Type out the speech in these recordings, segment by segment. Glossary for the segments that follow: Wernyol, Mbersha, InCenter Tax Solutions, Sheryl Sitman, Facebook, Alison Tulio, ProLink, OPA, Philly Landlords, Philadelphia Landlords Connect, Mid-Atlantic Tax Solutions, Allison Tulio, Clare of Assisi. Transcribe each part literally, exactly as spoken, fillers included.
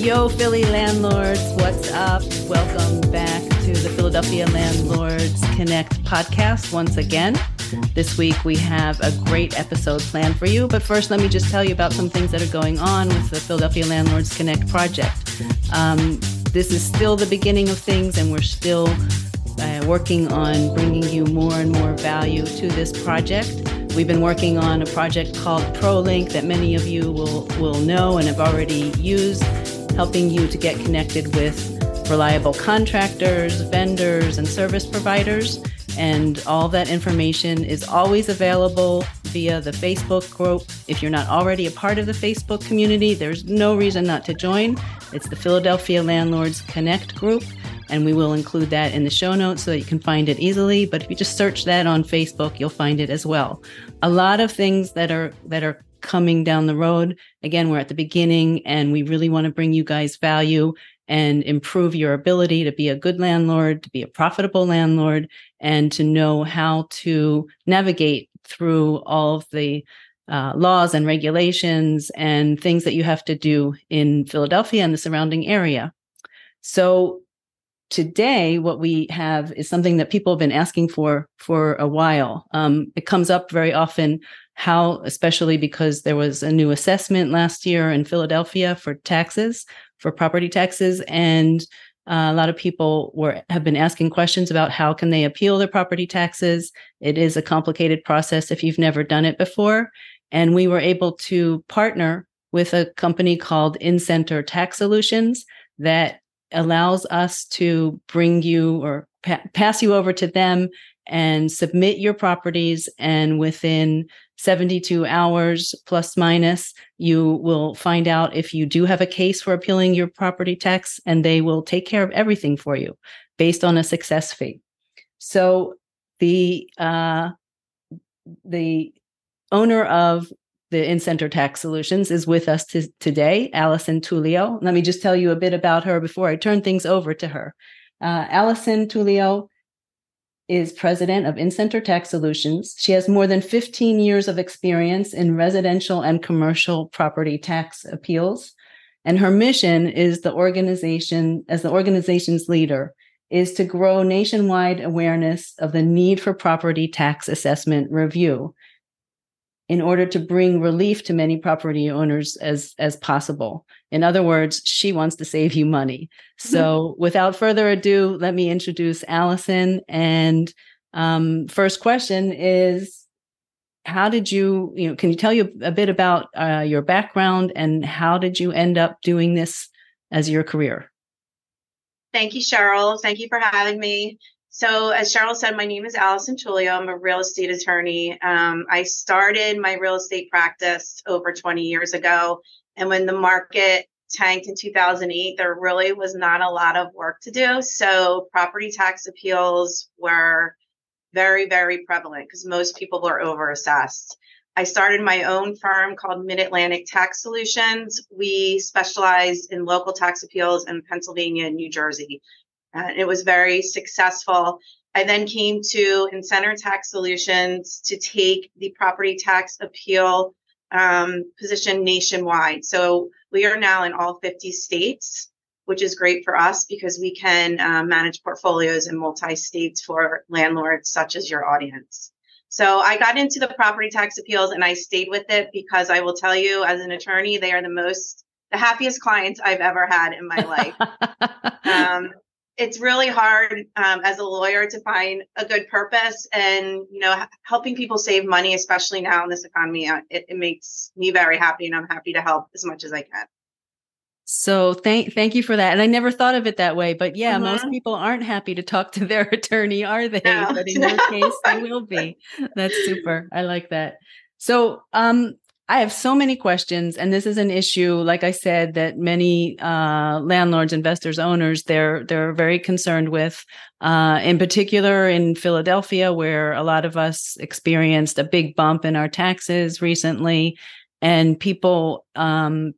Yo, Philly landlords, what's up? Welcome back to the Philadelphia Landlords Connect podcast once again. This week we have a great episode planned for you, but first let me just tell you about some things that are going on with the Philadelphia Landlords Connect project. Um, this is still the beginning of things, and we're still uh, working on bringing you more and more value to this project. We've been working on a project called ProLink that many of you will, will know and have already used, helping you to get connected with reliable contractors, vendors, and service providers. And all that information is always available via the Facebook group. If you're not already a part of the Facebook community, there's no reason not to join. It's the Philadelphia Landlords Connect group, and we will include that in the show notes so that you can find it easily. But if you just search that on Facebook, you'll find it as well. A lot of things that are that are coming down the road. Again, we're at the beginning, and we really want to bring you guys value and improve your ability to be a good landlord, to be a profitable landlord, and to know how to navigate through all of the uh, laws and regulations and things that you have to do in Philadelphia and the surrounding area. So today, what we have is something that people have been asking for for a while. Um, it comes up very often, how, especially because there was a new assessment last year in Philadelphia for taxes, for property taxes, and uh, a lot of people were have been asking questions about how can they appeal their property taxes. It is a complicated process if you've never done it before, and we were able to partner with a company called InCenter Tax Solutions that allows us to bring you or pa- pass you over to them and submit your properties. And within seventy-two hours plus minus, you will find out if you do have a case for appealing your property tax, and they will take care of everything for you based on a success fee. So the uh, the owner of the InCenter Tax Solutions is with us t- today, Allison Tulio. Let me just tell you a bit about her before I turn things over to her. Uh, Allison Tulio is president of InCenter Tax Solutions. She has more than fifteen years of experience in residential and commercial property tax appeals. And her mission is the organization, as the organization's leader, is to grow nationwide awareness of the need for property tax assessment review, in order to bring relief to many property owners as, as possible. In other words, she wants to save you money. So without further ado, let me introduce Allison. And um, first question is, how did you, you know, can you tell you a bit about uh, your background and how did you end up doing this as your career? Thank you, Cheryl. Thank you for having me. So as Cheryl said, my name is Allison Tulio. I'm a real estate attorney. Um, I started my real estate practice over twenty years ago. And when the market tanked in two thousand eight, there really was not a lot of work to do. So property tax appeals were very, very prevalent because most people were overassessed. I started my own firm called Mid-Atlantic Tax Solutions. We specialize in local tax appeals in Pennsylvania and New Jersey. Uh, it was very successful. I then came to InCenter Tax Solutions to take the property tax appeal um, position nationwide. So we are now in all fifty states, which is great for us because we can uh, manage portfolios in multi-states for landlords such as your audience. So I got into the property tax appeals and I stayed with it because I will tell you, as an attorney, they are the most, the happiest clients I've ever had in my life. um, It's really hard um, as a lawyer to find a good purpose, and, you know, helping people save money, especially now in this economy, it, it makes me very happy, and I'm happy to help as much as I can. So thank thank you for that. And I never thought of it that way, but yeah, mm-hmm. Most people aren't happy to talk to their attorney, are they? No. But in your case, they will be. That's super. I like that. So um, I have so many questions, and this is an issue, like I said, that many uh, landlords, investors, owners, they're they're very concerned with, uh, in particular in Philadelphia, where a lot of us experienced a big bump in our taxes recently. And people, um,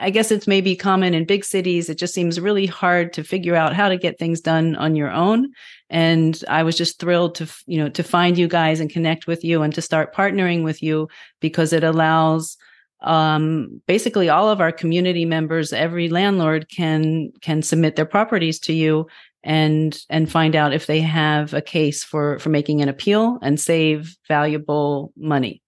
I guess it's maybe common in big cities, it just seems really hard to figure out how to get things done on your own. And I was just thrilled to, you know, to find you guys and connect with you and to start partnering with you, because it allows um, basically all of our community members, every landlord can can submit their properties to you and and find out if they have a case for, for making an appeal and save valuable money.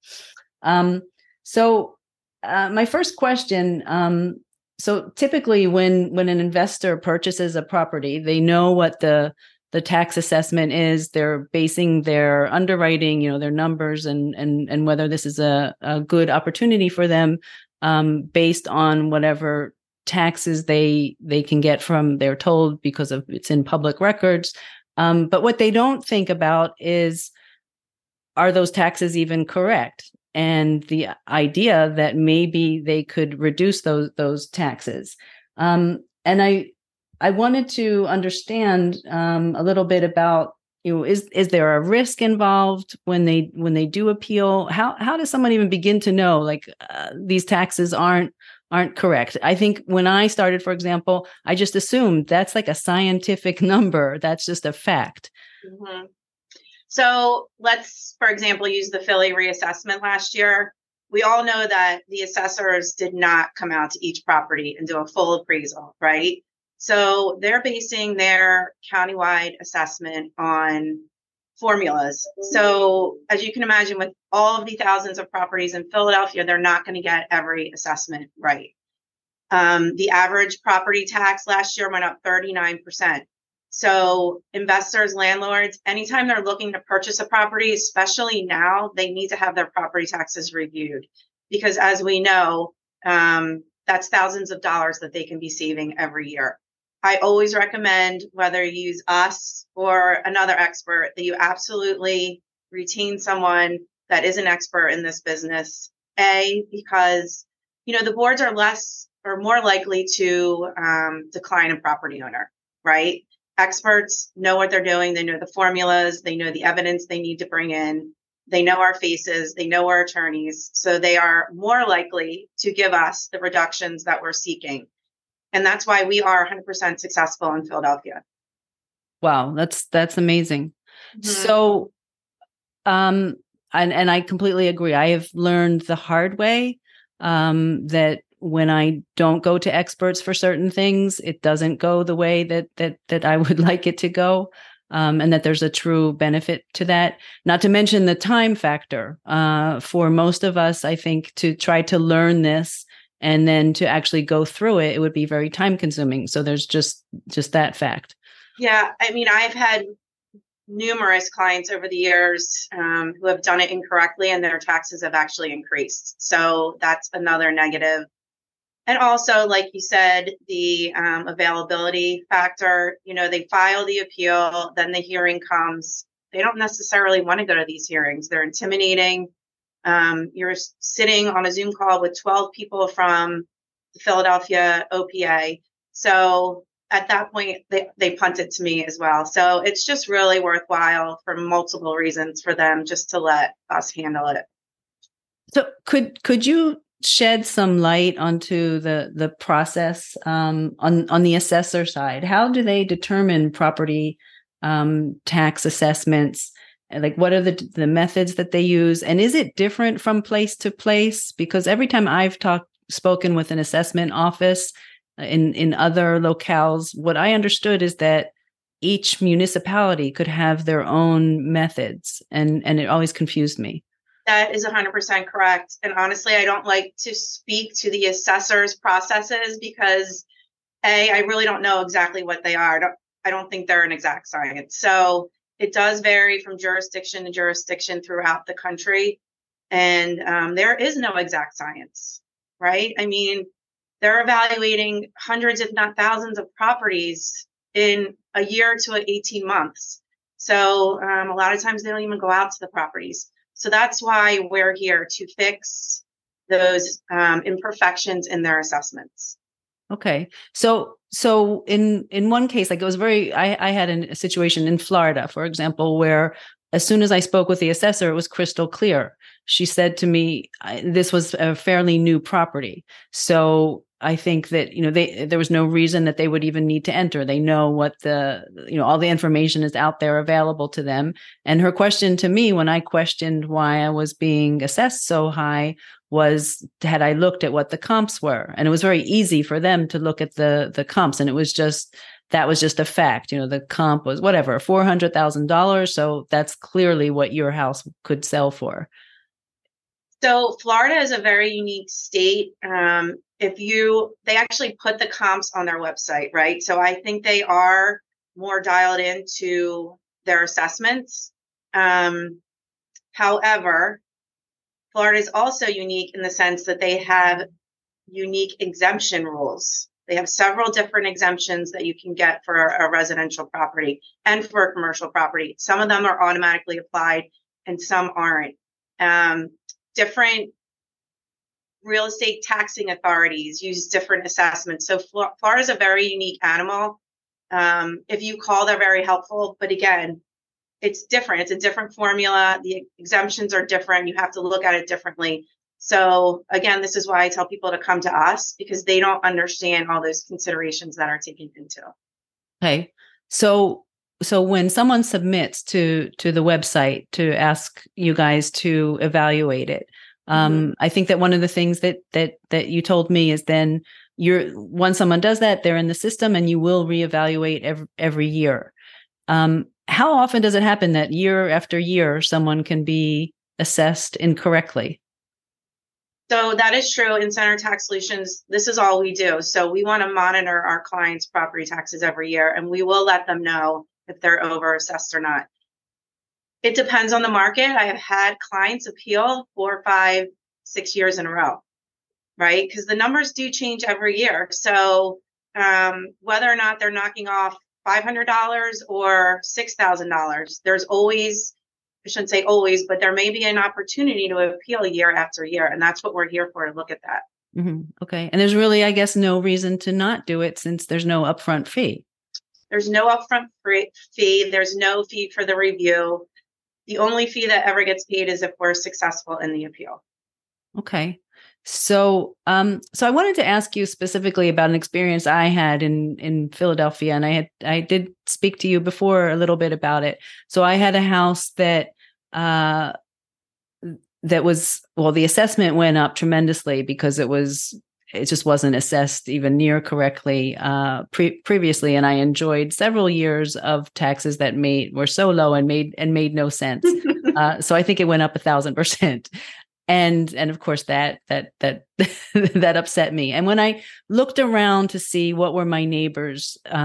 Um, so uh, my first question, um, so typically when when an investor purchases a property, they know what the the tax assessment is. They're basing their underwriting, you know, their numbers and and and whether this is a, a good opportunity for them um, based on whatever taxes they they can get from, they're told, because of it's in public records. Um, but what they don't think about is, are those taxes even correct? And the idea that maybe they could reduce those those taxes. Um, and I. I wanted to understand um, a little bit about, you know, is is there a risk involved when they when they do appeal? How how does someone even begin to know, like, uh, these taxes aren't aren't correct? I think when I started, for example, I just assumed that's like a scientific number. That's just a fact. Mm-hmm. So let's, for example, use the Philly reassessment last year. We all know that the assessors did not come out to each property and do a full appraisal, right? So they're basing their countywide assessment on formulas. So as you can imagine, with all of the thousands of properties in Philadelphia, they're not going to get every assessment right. Um, the average property tax last year went up thirty-nine percent. So investors, landlords, anytime they're looking to purchase a property, especially now, they need to have their property taxes reviewed. Because as we know, um, that's thousands of dollars that they can be saving every year. I always recommend, whether you use us or another expert, that you absolutely retain someone that is an expert in this business. A, because, you know, the boards are less or more likely to um, decline a property owner, right? Experts know what they're doing. They know the formulas. They know the evidence they need to bring in. They know our faces. They know our attorneys. So they are more likely to give us the reductions that we're seeking. And that's why we are one hundred percent successful in Philadelphia. Wow, that's that's amazing. Mm-hmm. So, um, and, and I completely agree. I have learned the hard way um, that when I don't go to experts for certain things, it doesn't go the way that that that I would like it to go. Um, and that there's a true benefit to that. Not to mention the time factor. Uh, for most of us, I think, to try to learn this and then to actually go through it, it would be very time consuming. So there's just just that fact. Yeah. I mean, I've had numerous clients over the years um, who have done it incorrectly and their taxes have actually increased. So that's another negative. And also, like you said, the um, availability factor, you know, they file the appeal, then the hearing comes. They don't necessarily want to go to these hearings. They're intimidating. Um, you're sitting on a Zoom call with twelve people from the Philadelphia O P A. So at that point, they, they punt it to me as well. So it's just really worthwhile for multiple reasons for them just to let us handle it. So could could you shed some light onto the the process um, on on the assessor side? How do they determine property um, tax assessments? And like, what are the the methods that they use? And is it different from place to place? Because every time I've talked spoken with an assessment office in in other locales, what I understood is that each municipality could have their own methods, and and it always confused me. That is one hundred percent correct. And honestly, I don't like to speak to the assessors' processes because, A, I really don't know exactly what they are. I don't, I don't think they're an exact science. So it does vary from jurisdiction to jurisdiction throughout the country. And um, there is no exact science, right? I mean, they're evaluating hundreds, if not thousands, of properties in a year to eighteen months. So um, a lot of times they don't even go out to the properties. So that's why we're here, to fix those um, imperfections in their assessments. Okay. So so in in one case, like it was very, I, I had a situation in Florida, for example, where as soon as I spoke with the assessor, it was crystal clear. She said to me, I, this was a fairly new property. So I think that, you know, they, there was no reason that they would even need to enter. They know what the, you know, all the information is out there available to them. And her question to me, when I questioned why I was being assessed so high, was, had I looked at what the comps were, and it was very easy for them to look at the the comps, and it was just, that was just a fact. You know, the comp was whatever, four hundred thousand dollars. So that's clearly what your house could sell for. So Florida is a very unique state. Um, if you, they actually put the comps on their website, right? So I think they are more dialed into their assessments. Um, however, Florida is also unique in the sense that they have unique exemption rules. They have several different exemptions that you can get for a residential property and for a commercial property. Some of them are automatically applied and some aren't. Um, different real estate taxing authorities use different assessments. So Florida is a very unique animal. Um, if you call, they're very helpful. But again, it's different. It's a different formula. The exemptions are different. You have to look at it differently. So again, this is why I tell people to come to us, because they don't understand all those considerations that are taken into. Okay. So, so when someone submits to, to the website to ask you guys to evaluate it, um, mm-hmm. I think that one of the things that, that, that you told me is then you're, once someone does that, they're in the system and you will reevaluate every, every year. Um, how often does it happen that year after year, someone can be assessed incorrectly? So that is true. InCenter Tax Solutions, this is all we do. So we want to monitor our clients' property taxes every year, and we will let them know if they're over-assessed or not. It depends on the market. I have had clients appeal four, five, six years in a row, right? Because the numbers do change every year. So um, whether or not they're knocking off five hundred dollars or six thousand dollars, there's always... I shouldn't say always, but there may be an opportunity to appeal year after year. And that's what we're here for, to look at that. Mm-hmm. Okay. And there's really, I guess, no reason to not do it since there's no upfront fee. There's no upfront fee. There's no fee for the review. The only fee that ever gets paid is if we're successful in the appeal. Okay. So, um, so I wanted to ask you specifically about an experience I had in, in Philadelphia, and I had, I did speak to you before a little bit about it. So I had a house that, uh, that was, well, the assessment went up tremendously because it was, it just wasn't assessed even near correctly, uh, pre- previously. And I enjoyed several years of taxes that made, were so low and made, and made no sense. uh, so I think it went up a thousand percent. And, and of course that, that, that, that upset me. And when I looked around to see what were my neighbors, uh,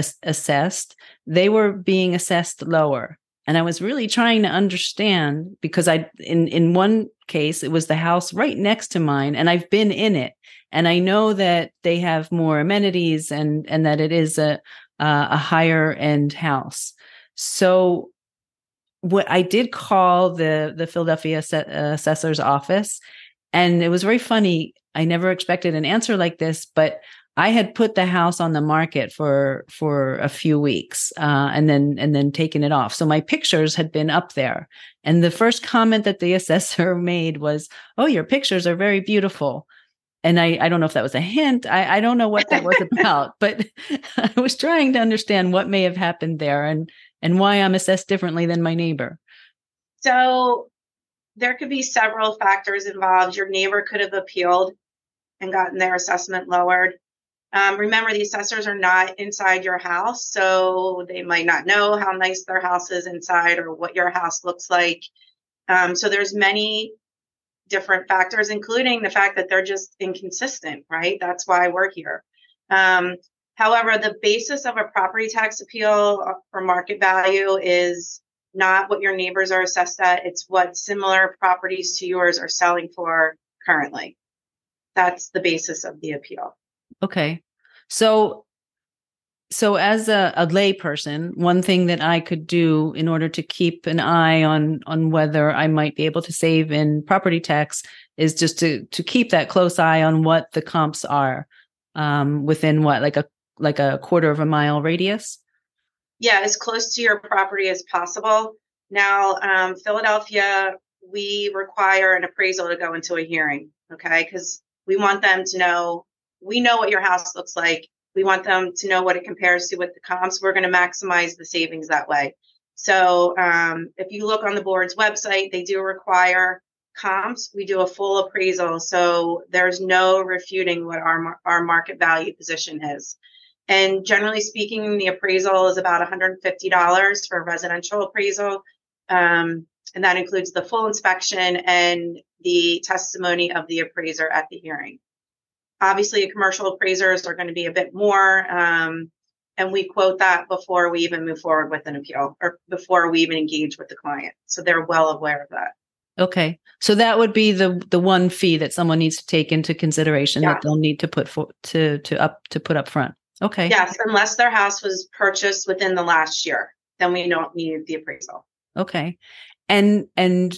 ass- assessed, they were being assessed lower. And I was really trying to understand, because I, in, in one case, it was the house right next to mine, and I've been in it, and I know that they have more amenities and, and that it is a, uh, a higher end house. So what I did call the the Philadelphia assessor's office, and it was very funny. I never expected an answer like this, but I had put the house on the market for for a few weeks, uh, and then and then taken it off. So my pictures had been up there, and the first comment that the assessor made was, "Oh, your pictures are very beautiful." And I, I don't know if that was a hint. I, I don't know what that was about, but I was trying to understand what may have happened there, and. and why I'm assessed differently than my neighbor. So there could be several factors involved. Your neighbor could have appealed and gotten their assessment lowered. Um, remember, the assessors are not inside your house, so they might not know how nice their house is inside or what your house looks like. Um, so there's many different factors, including the fact that they're just inconsistent, right? That's why we're here. Um, However, the basis of a property tax appeal for market value is not what your neighbors are assessed at. It's what similar properties to yours are selling for currently. That's the basis of the appeal. Okay. So, so as a, a lay person, one thing that I could do in order to keep an eye on, on whether I might be able to save in property tax is just to, to keep that close eye on what the comps are, um, within what, like a, like a quarter of a mile radius? Yeah, as close to your property as possible. Now, um, Philadelphia, we require an appraisal to go into a hearing, okay? Because we want them to know, we know what your house looks like. We want them to know what it compares to with the comps. We're going to maximize the savings that way. So um, if you look on the board's website, they do require comps, we do a full appraisal. So there's no refuting what our, our market value position is. And generally speaking, the appraisal is about one hundred fifty dollars for a residential appraisal. Um, and that includes the full inspection and the testimony of the appraiser at the hearing. Obviously, commercial appraisers are going to be a bit more. Um, and we quote that before we even move forward with an appeal or before we even engage with the client. So they're well aware of that. Okay. So that would be the the one fee that someone needs to take into consideration, yeah, that they'll need to put for, to to up to put up front. Okay. Yes, unless their house was purchased within the last year, then we don't need the appraisal. Okay. And and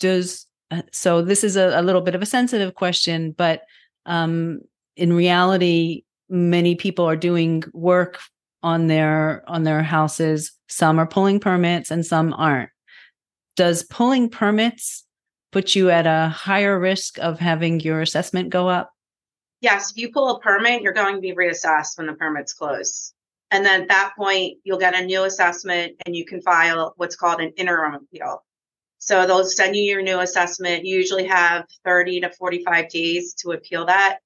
does so this is a, a little bit of a sensitive question, but um, in reality, many people are doing work on their on their houses. Some are pulling permits and some aren't. Does pulling permits put you at a higher risk of having your assessment go up? Yes, if you pull a permit, you're going to be reassessed when the permit's close. And then at that point, you'll get a new assessment and you can file what's called an interim appeal. So they'll send you your new assessment. You usually have thirty to forty-five days to appeal that.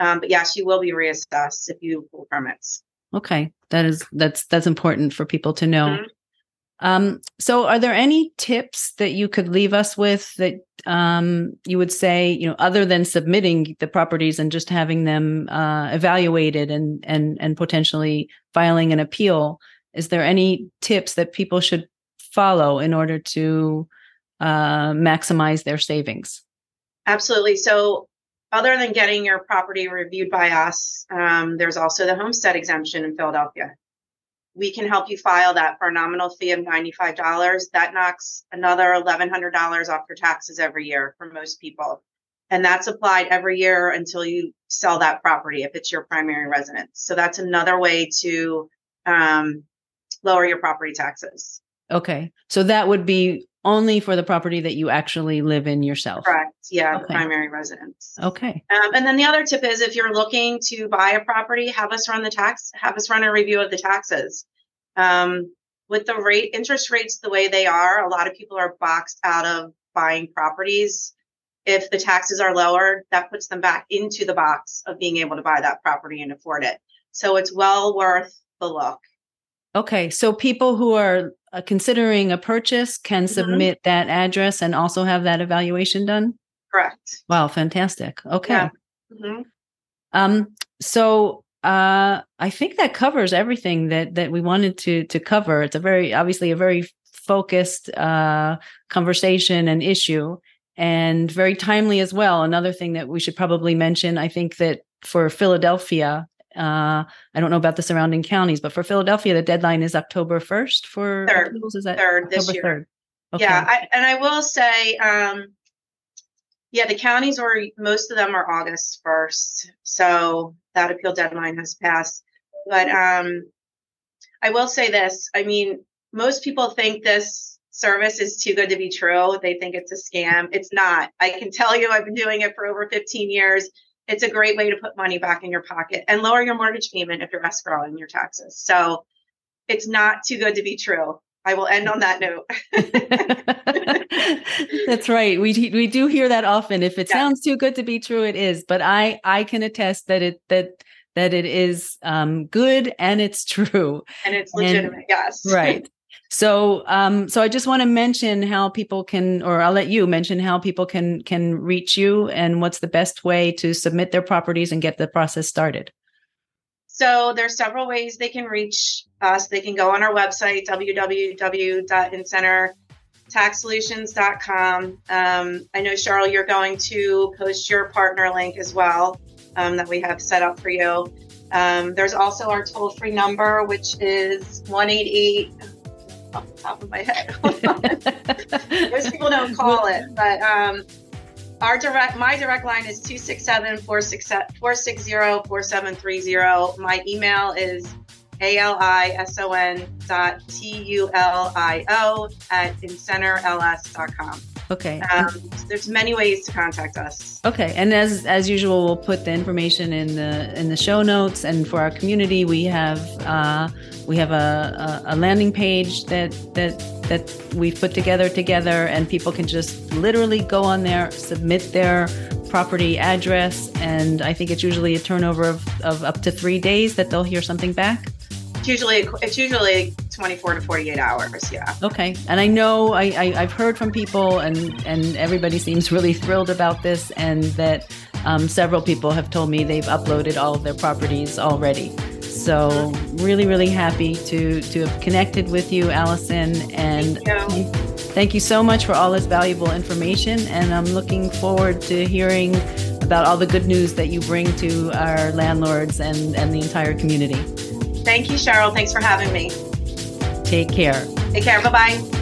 Um, but yes, you will be reassessed if you pull permits. Okay, that is that's that's important for people to know. Mm-hmm. Um, so are there any tips that you could leave us with that um, you would say, you know, other than submitting the properties and just having them uh, evaluated and, and, and potentially filing an appeal? Is there any tips that people should follow in order to uh, maximize their savings? Absolutely. So other than getting your property reviewed by us, um, there's also the homestead exemption in Philadelphia. We can help you file that for a nominal fee of ninety-five dollars. That knocks another eleven hundred dollars off your taxes every year for most people. And that's applied every year until you sell that property if it's your primary residence. So that's another way to um, lower your property taxes. Okay. So that would be only for the property that you actually live in yourself. Correct. Yeah. Okay. The primary residence. Okay. Um, and then the other tip is if you're looking to buy a property, have us run the tax, have us run a review of the taxes. Um, with the rate, interest rates, the way they are, a lot of people are boxed out of buying properties. If the taxes are lowered, that puts them back into the box of being able to buy that property and afford it. So it's well worth the look. Okay. So people who are uh, considering a purchase can mm-hmm. submit that address and also have that evaluation done? Correct. Wow. Fantastic. Okay. Yeah. Mm-hmm. Um, so uh, I think that covers everything that, that we wanted to, to cover. It's a very, obviously a very focused uh, conversation and issue, and very timely as well. Another thing that we should probably mention, I think that for Philadelphia, Uh, I don't know about the surrounding counties, but for Philadelphia, the deadline is October first for third, is that third October this year. third? Okay. Yeah. I, and I will say, um, yeah, the counties are, most of them are August first. So that appeal deadline has passed. But um, I will say this. I mean, most people think this service is too good to be true. They think it's a scam. It's not. I can tell you, I've been doing it for over fifteen years. It's a great way to put money back in your pocket and lower your mortgage payment if you're escrowing your taxes. So it's not too good to be true. I will end on that note. That's right. We we do hear that often. If it yeah. sounds too good to be true, it is. But I I can attest that it that that it is um, good and it's true and it's legitimate. And, yes, right. So, um, so I just want to mention how people can, or I'll let you mention how people can can reach you and what's the best way to submit their properties and get the process started. So there's several ways they can reach us. They can go on our website, w w w dot in center tax solutions dot com. Um, I know, Cheryl, you're going to post your partner link as well um, that we have set up for you. Um, there's also our toll-free number, which is one eight eight off the top of my head. Most people don't call it, but um, our direct, my direct line is two six seven, four six zero, four seven three zero. My email is alison dot tulio at incenterls dot com. Okay. Um, so there's many ways to contact us. Okay. And as as usual, we'll put the information in the in the show notes. And for our community, we have uh, we have a, a, a landing page that that that we've put together together, and people can just literally go on there, submit their property address, and I think it's usually a turnover of, of up to three days that they'll hear something back. It's usually it's usually twenty-four to forty-eight hours, yeah. Okay, and I know I, I I've heard from people, and and everybody seems really thrilled about this, and that um, several people have told me they've uploaded all of their properties already. So really, really happy to to have connected with you, Allison, and thank you, thank you so much for all this valuable information. And I'm looking forward to hearing about all the good news that you bring to our landlords and and the entire community. Thank you, Cheryl. Thanks for having me. Take care. Take care. Bye-bye.